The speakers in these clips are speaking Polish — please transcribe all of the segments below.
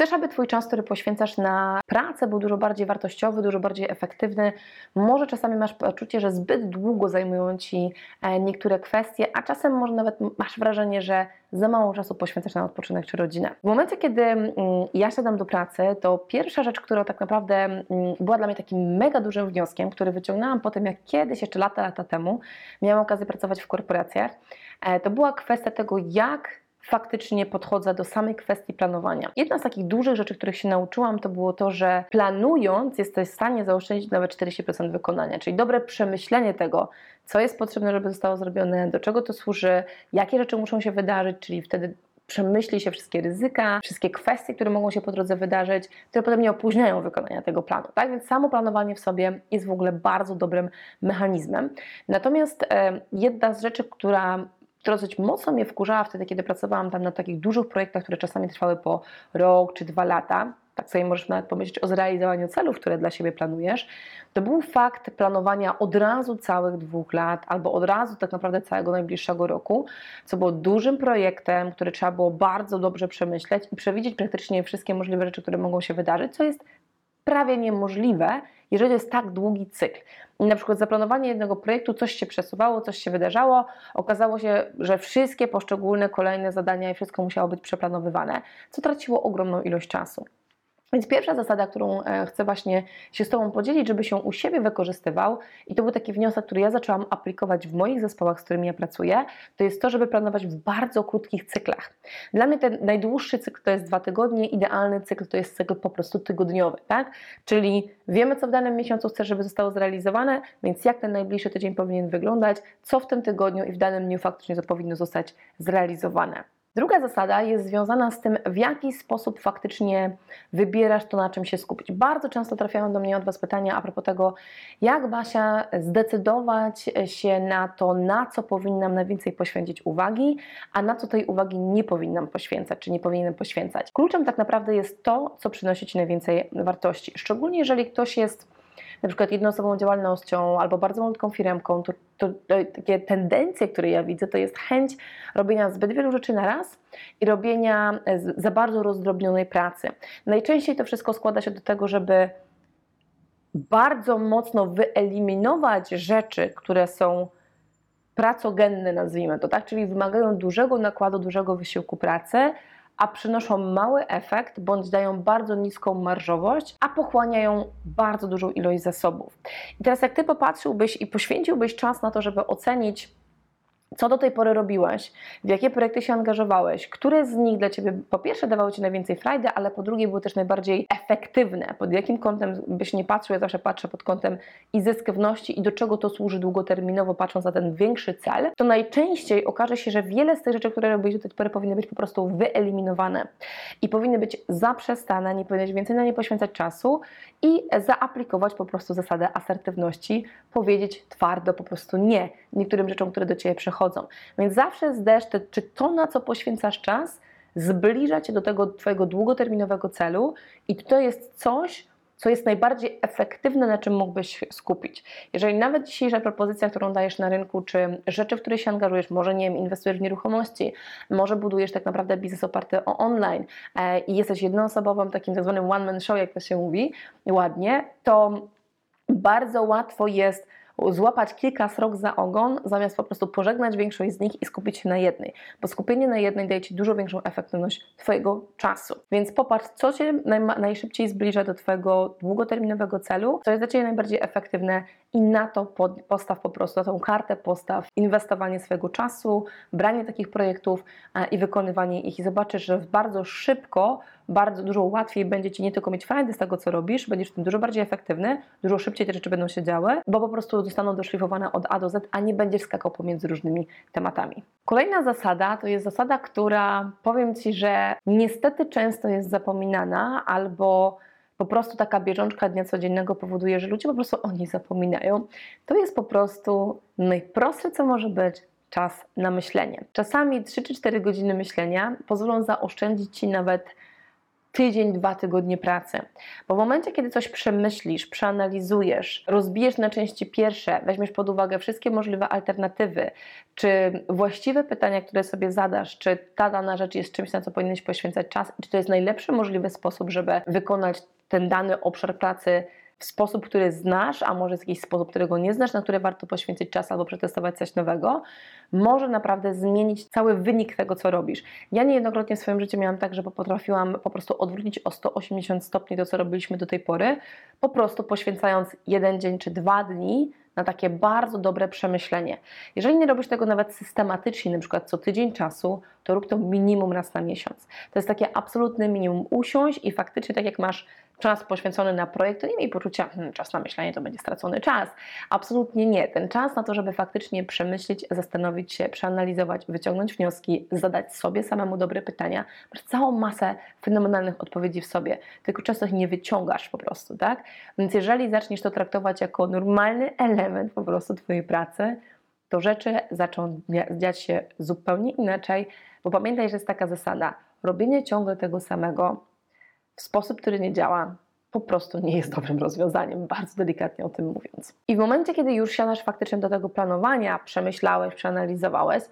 Chcesz, aby Twój czas, który poświęcasz na pracę, był dużo bardziej wartościowy, dużo bardziej efektywny. Może czasami masz poczucie, że zbyt długo zajmują Ci niektóre kwestie, a czasem może nawet masz wrażenie, że za mało czasu poświęcasz na odpoczynek czy rodzinę. W momencie, kiedy ja siadam do pracy, to pierwsza rzecz, która tak naprawdę była dla mnie takim mega dużym wnioskiem, który wyciągnęłam po tym, jak kiedyś, jeszcze lata temu, miałam okazję pracować w korporacjach, to była kwestia tego, jak faktycznie podchodzę do samej kwestii planowania. Jedna z takich dużych rzeczy, których się nauczyłam, to było to, że planując jesteś w stanie zaoszczędzić nawet 40% wykonania, czyli dobre przemyślenie tego, co jest potrzebne, żeby zostało zrobione, do czego to służy, jakie rzeczy muszą się wydarzyć, czyli wtedy przemyśli się wszystkie ryzyka, wszystkie kwestie, które mogą się po drodze wydarzyć, które potem nie opóźniają wykonania tego planu. Tak więc samo planowanie w sobie jest w ogóle bardzo dobrym mechanizmem. Natomiast jedna z rzeczy, która dosyć mocno mnie wkurzała wtedy, kiedy pracowałam tam na takich dużych projektach, które czasami trwały po rok czy 2 lata, tak sobie możesz nawet pomyśleć o zrealizowaniu celów, które dla siebie planujesz, to był fakt planowania od razu całych 2 lat albo od razu tak naprawdę całego najbliższego roku, co było dużym projektem, który trzeba było bardzo dobrze przemyśleć i przewidzieć praktycznie wszystkie możliwe rzeczy, które mogą się wydarzyć, co jest prawie niemożliwe, jeżeli jest tak długi cykl. I na przykład zaplanowanie jednego projektu, coś się przesuwało, coś się wydarzało, okazało się, że wszystkie poszczególne kolejne zadania i wszystko musiało być przeplanowywane, co traciło ogromną ilość czasu. Więc pierwsza zasada, którą chcę właśnie się z Tobą podzielić, żeby się u siebie wykorzystywał, i to był taki wniosek, który ja zaczęłam aplikować w moich zespołach, z którymi ja pracuję, to jest to, żeby planować w bardzo krótkich cyklach. Dla mnie ten najdłuższy cykl to jest 2 tygodnie, idealny cykl to jest cykl po prostu tygodniowy, tak? Czyli wiemy, co w danym miesiącu chcę, żeby zostało zrealizowane, więc jak ten najbliższy tydzień powinien wyglądać, co w tym tygodniu i w danym dniu faktycznie to powinno zostać zrealizowane. Druga zasada jest związana z tym, w jaki sposób faktycznie wybierasz to, na czym się skupić. Bardzo często trafiają do mnie od Was pytania a propos tego, jak, Basia, zdecydować się na to, na co powinnam najwięcej poświęcić uwagi, a na co tej uwagi nie powinnam poświęcać, czy nie powinienem poświęcać. Kluczem tak naprawdę jest to, co przynosi Ci najwięcej wartości. Szczególnie jeżeli ktoś jest na przykład jednoosobową działalnością albo bardzo malutką firmką, to takie tendencje, które ja widzę, to jest chęć robienia zbyt wielu rzeczy na raz i robienia za bardzo rozdrobnionej pracy. Najczęściej to wszystko składa się do tego, żeby bardzo mocno wyeliminować rzeczy, które są pracogenne, nazwijmy to tak, czyli wymagają dużego nakładu, dużego wysiłku pracy, a przynoszą mały efekt, bądź dają bardzo niską marżowość, a pochłaniają bardzo dużą ilość zasobów. I teraz jak Ty popatrzyłbyś i poświęciłbyś czas na to, żeby ocenić, co do tej pory robiłeś, w jakie projekty się angażowałeś, które z nich dla Ciebie po pierwsze dawały Ci najwięcej frajdy, ale po drugie były też najbardziej efektywne, pod jakim kątem byś nie patrzył, ja zawsze patrzę pod kątem i zyskowności i do czego to służy długoterminowo, patrząc na ten większy cel, to najczęściej okaże się, że wiele z tych rzeczy, które robiłeś do tej pory, powinny być po prostu wyeliminowane i powinny być zaprzestane, nie powinieneś więcej na nie poświęcać czasu i zaaplikować po prostu zasadę asertywności, powiedzieć twardo po prostu nie niektórym rzeczom, które do Ciebie przychodzą. Więc zawsze zderz, czy to, na co poświęcasz czas, zbliża Cię do tego Twojego długoterminowego celu i to jest coś, co jest najbardziej efektywne, na czym mógłbyś się skupić. Jeżeli nawet dzisiejsza propozycja, którą dajesz na rynku, czy rzeczy, w które się angażujesz, może nie wiem, inwestujesz w nieruchomości, może budujesz tak naprawdę biznes oparty o online i jesteś jednoosobową, takim tak zwanym one man show, jak to się mówi ładnie, to bardzo łatwo jest złapać kilka srok za ogon, zamiast po prostu pożegnać większość z nich i skupić się na jednej, bo skupienie na jednej daje Ci dużo większą efektywność Twojego czasu. Więc popatrz, co Cię najszybciej zbliża do Twojego długoterminowego celu, co jest dla Ciebie najbardziej efektywne i na to postaw po prostu, na tą kartę postaw inwestowanie swojego czasu, branie takich projektów i wykonywanie ich i zobaczysz, że bardzo szybko, bardzo dużo łatwiej będzie Ci nie tylko mieć frajdy z tego, co robisz, będziesz w tym dużo bardziej efektywny, dużo szybciej te rzeczy będą się działy, bo po prostu zostaną doszlifowane od A do Z, a nie będziesz skakał pomiędzy różnymi tematami. Kolejna zasada to jest zasada, która powiem Ci, że niestety często jest zapominana albo po prostu taka bieżączka dnia codziennego powoduje, że ludzie po prostu o niej zapominają. To jest po prostu najprostsze, co może być, czas na myślenie. Czasami 3 czy 4 godziny myślenia pozwolą zaoszczędzić Ci nawet tydzień, 2 tygodnie pracy. Bo w momencie, kiedy coś przemyślisz, przeanalizujesz, rozbijesz na części pierwsze, weźmiesz pod uwagę wszystkie możliwe alternatywy, czy właściwe pytania, które sobie zadasz, czy ta dana rzecz jest czymś, na co powinieneś poświęcać czas, czy to jest najlepszy możliwy sposób, żeby wykonać ten dany obszar pracy w sposób, który znasz, a może w jakiś sposób, którego nie znasz, na który warto poświęcić czas albo przetestować coś nowego, może naprawdę zmienić cały wynik tego, co robisz. Ja niejednokrotnie w swoim życiu miałam tak, że potrafiłam po prostu odwrócić o 180 stopni to, co robiliśmy do tej pory, po prostu poświęcając 1 dzień czy 2 dni na takie bardzo dobre przemyślenie. Jeżeli nie robisz tego nawet systematycznie, na przykład co tydzień czasu, to rób to minimum raz na miesiąc. To jest takie absolutne minimum. Usiądź i faktycznie, tak jak masz czas poświęcony na projekt, to nie miej poczucia, czas na myślenie to będzie stracony czas. Absolutnie nie. Ten czas na to, żeby faktycznie przemyśleć, zastanowić się, przeanalizować, wyciągnąć wnioski, zadać sobie samemu dobre pytania. Masz całą masę fenomenalnych odpowiedzi w sobie, tylko często ich nie wyciągasz po prostu, tak? Więc jeżeli zaczniesz to traktować jako normalny element po prostu Twojej pracy, to rzeczy zaczną dziać się zupełnie inaczej, bo pamiętaj, że jest taka zasada, robienie ciągle tego samego w sposób, który nie działa, po prostu nie jest dobrym rozwiązaniem, bardzo delikatnie o tym mówiąc. I w momencie, kiedy już siadasz faktycznie do tego planowania, przemyślałeś, przeanalizowałeś,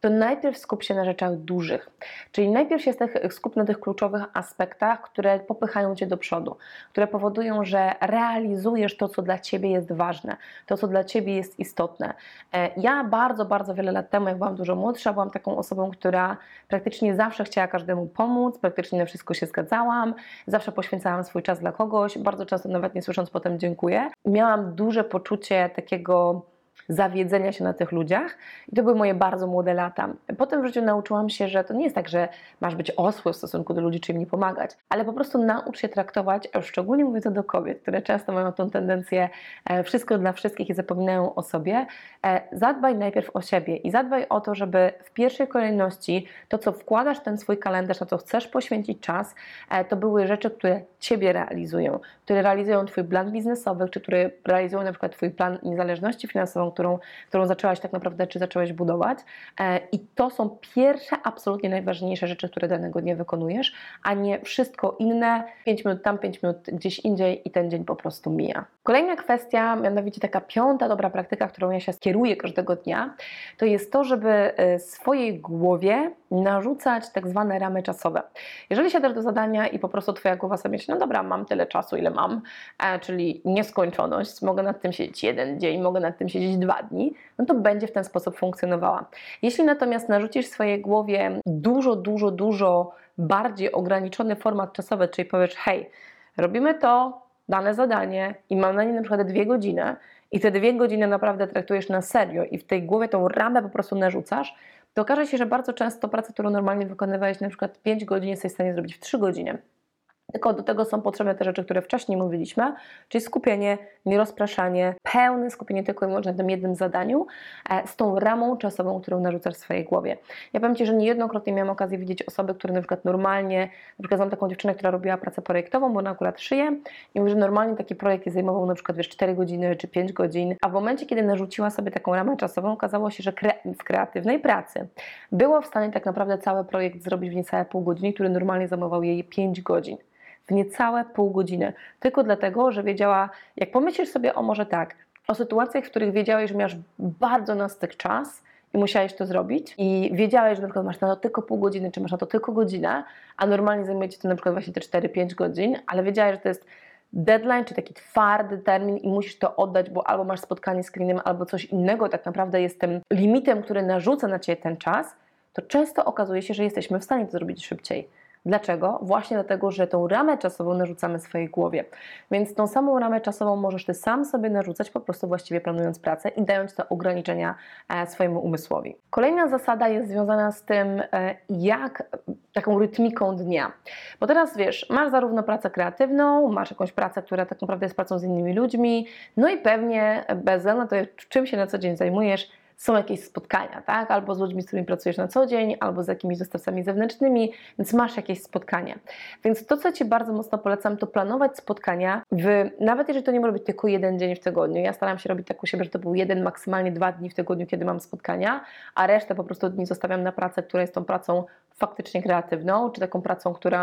to najpierw skup się na rzeczach dużych. Czyli najpierw się skup na tych kluczowych aspektach, które popychają Cię do przodu, które powodują, że realizujesz to, co dla Ciebie jest ważne, to, co dla Ciebie jest istotne. Ja bardzo, bardzo wiele lat temu, jak byłam dużo młodsza, byłam taką osobą, która praktycznie zawsze chciała każdemu pomóc, praktycznie na wszystko się zgadzałam, zawsze poświęcałam swój czas dla kogoś, bardzo często nawet nie słysząc potem dziękuję. Miałam duże poczucie takiego zawiedzenia się na tych ludziach i to były moje bardzo młode lata. Potem w życiu nauczyłam się, że to nie jest tak, że masz być osły w stosunku do ludzi, czy im nie pomagać, ale po prostu naucz się traktować, szczególnie mówię to do kobiet, które często mają tą tendencję wszystko dla wszystkich i zapominają o sobie. Zadbaj najpierw o siebie i zadbaj o to, żeby w pierwszej kolejności to, co wkładasz w ten swój kalendarz, na co chcesz poświęcić czas, to były rzeczy, które Ciebie realizują, które realizują Twój plan biznesowy, czy które realizują na przykład Twój plan niezależności finansowej, którą zaczęłaś tak naprawdę, czy zacząłeś budować i to są pierwsze, absolutnie najważniejsze rzeczy, które danego dnia wykonujesz, a nie wszystko inne, 5 minut tam, 5 minut gdzieś indziej i ten dzień po prostu mija. Kolejna kwestia, mianowicie taka 5. dobra praktyka, którą ja się kieruję każdego dnia, to jest to, żeby swojej głowie narzucać tak zwane ramy czasowe. Jeżeli siadasz do zadania i po prostu Twoja głowa sobie myśli, no dobra, mam tyle czasu, ile mam, czyli nieskończoność, mogę nad tym siedzieć 1 dzień, mogę nad tym siedzieć 2 dni, no to będzie w ten sposób funkcjonowała. Jeśli natomiast narzucisz swojej głowie dużo bardziej ograniczony format czasowy, czyli powiesz, hej, robimy to, dane zadanie i mam na nie na przykład 2 godziny i te 2 godziny naprawdę traktujesz na serio i w tej głowie tą ramę po prostu narzucasz, to okaże się, że bardzo często pracę, którą normalnie wykonywałeś na przykład 5 godzin, jesteś w stanie zrobić w 3 godziny. Tylko do tego są potrzebne te rzeczy, które wcześniej mówiliśmy, czyli skupienie, nierozpraszanie, pełne skupienie tylko i wyłącznie na tym jednym zadaniu z tą ramą czasową, którą narzucasz w swojej głowie. Ja powiem Ci, że niejednokrotnie miałam okazję widzieć osoby, które na przykład normalnie, na przykład znam taką dziewczynę, która robiła pracę projektową, bo ona akurat szyje i mówi, że normalnie taki projekt jej zajmował na przykład 4 godziny czy 5 godzin, a w momencie, kiedy narzuciła sobie taką ramę czasową, okazało się, że w kreatywnej pracy była w stanie tak naprawdę cały projekt zrobić w niecałe pół godziny, który normalnie zajmował jej 5 godzin. W niecałe pół godziny, tylko dlatego, że wiedziała, jak pomyślisz sobie o może tak, o sytuacjach, w których wiedziałeś, że masz bardzo na styk czas i musiałeś to zrobić i wiedziałeś, że na przykład masz na to tylko pół godziny, czy masz na to tylko godzinę, a normalnie zajmuje Ci to na przykład właśnie te 4-5 godzin, ale wiedziałeś, że to jest deadline, czy taki twardy termin i musisz to oddać, bo albo masz spotkanie z klientem, albo coś innego tak naprawdę jest tym limitem, który narzuca na Ciebie ten czas, to często okazuje się, że jesteśmy w stanie to zrobić szybciej. Dlaczego? Właśnie dlatego, że tą ramę czasową narzucamy swojej głowie. Więc tą samą ramę czasową możesz Ty sam sobie narzucać, po prostu właściwie planując pracę i dając te ograniczenia swojemu umysłowi. Kolejna zasada jest związana z tym, jak taką rytmiką dnia. Bo teraz wiesz, masz zarówno pracę kreatywną, masz jakąś pracę, która tak naprawdę jest pracą z innymi ludźmi, no i pewnie bez względu na to, czym się na co dzień zajmujesz, są jakieś spotkania, tak? Albo z ludźmi, z którymi pracujesz na co dzień, albo z jakimiś dostawcami zewnętrznymi, więc masz jakieś spotkania. Więc to, co Ci bardzo mocno polecam, to planować spotkania, nawet jeżeli to nie może być tylko jeden dzień w tygodniu. Ja staram się robić tak u siebie, że to był jeden, maksymalnie 2 dni w tygodniu, kiedy mam spotkania, a resztę po prostu dni zostawiam na pracę, która jest tą pracą faktycznie kreatywną, czy taką pracą, której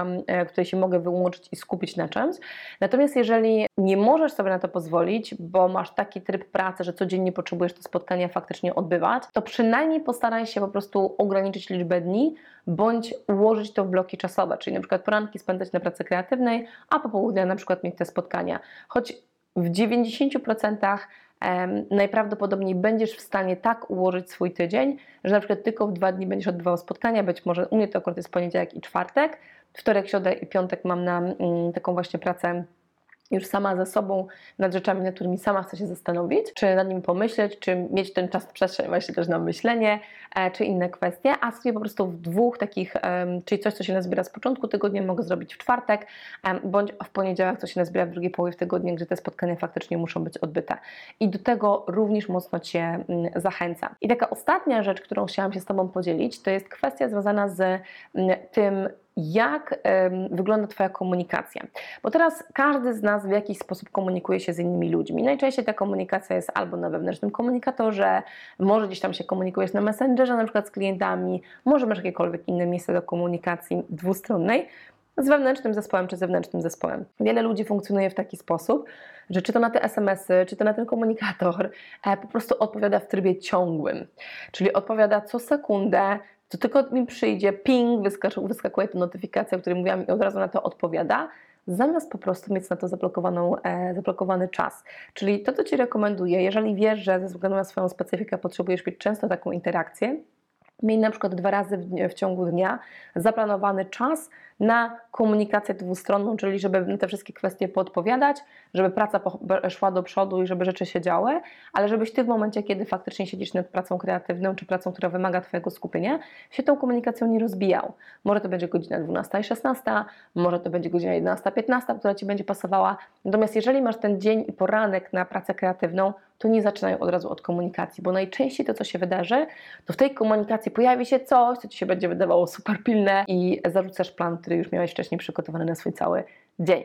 się mogę wyłączyć i skupić na czymś. Natomiast jeżeli nie możesz sobie na to pozwolić, bo masz taki tryb pracy, że codziennie potrzebujesz te spotkania faktycznie odbywać, to przynajmniej postaraj się po prostu ograniczyć liczbę dni, bądź ułożyć to w bloki czasowe, czyli na przykład poranki spędzać na pracy kreatywnej, a popołudnia na przykład mieć te spotkania. Choć w 90% najprawdopodobniej będziesz w stanie tak ułożyć swój tydzień, że na przykład tylko w 2 dni będziesz odbywał spotkania, być może u mnie to akurat jest poniedziałek i czwartek, wtorek, środa i piątek mam na taką właśnie pracę już sama ze sobą, nad rzeczami, nad którymi sama chcę się zastanowić, czy nad nim pomyśleć, czy mieć ten czas, przestrzeń właśnie też na myślenie, czy inne kwestie, a sobie po prostu w 2 takich, czyli coś, co się nazbiera z początku tygodnia, mogę zrobić w czwartek, bądź w poniedziałek, co się nazbiera w drugiej połowie tygodnia, gdzie te spotkania faktycznie muszą być odbyte. I do tego również mocno Cię zachęcam. I taka ostatnia rzecz, którą chciałam się z Tobą podzielić, to jest kwestia związana z tym, jak wygląda Twoja komunikacja. Bo teraz każdy z nas w jakiś sposób komunikuje się z innymi ludźmi. Najczęściej ta komunikacja jest albo na wewnętrznym komunikatorze, może gdzieś tam się komunikujesz na Messengerze, na przykład z klientami, może masz jakiekolwiek inne miejsce do komunikacji dwustronnej, z wewnętrznym zespołem czy zewnętrznym zespołem. Wiele ludzi funkcjonuje w taki sposób, że czy to na te SMS-y, czy to na ten komunikator, po prostu odpowiada w trybie ciągłym. Czyli odpowiada co sekundę, to tylko mi przyjdzie ping, wyskakuje ta notyfikacja, o której mówiłam, i od razu na to odpowiada, zamiast po prostu mieć na to zablokowany czas. Czyli to, co Ci rekomenduję, jeżeli wiesz, że ze względu na swoją specyfikę potrzebujesz mieć często taką interakcję, miej na przykład 2 razy w ciągu dnia zaplanowany czas na komunikację dwustronną, czyli żeby na te wszystkie kwestie podpowiadać, żeby praca szła do przodu i żeby rzeczy się działy, ale żebyś Ty w momencie, kiedy faktycznie siedzisz nad pracą kreatywną czy pracą, która wymaga Twojego skupienia, się tą komunikacją nie rozbijał. Może to będzie godzina 12 i 16, może to będzie godzina 11:15, która Ci będzie pasowała. Natomiast jeżeli masz ten dzień i poranek na pracę kreatywną, to nie zaczynają od razu od komunikacji, bo najczęściej to, co się wydarzy, to w tej komunikacji pojawi się coś, co Ci się będzie wydawało super pilne i zarzucasz plan, który już miałeś wcześniej przygotowany na swój cały dzień.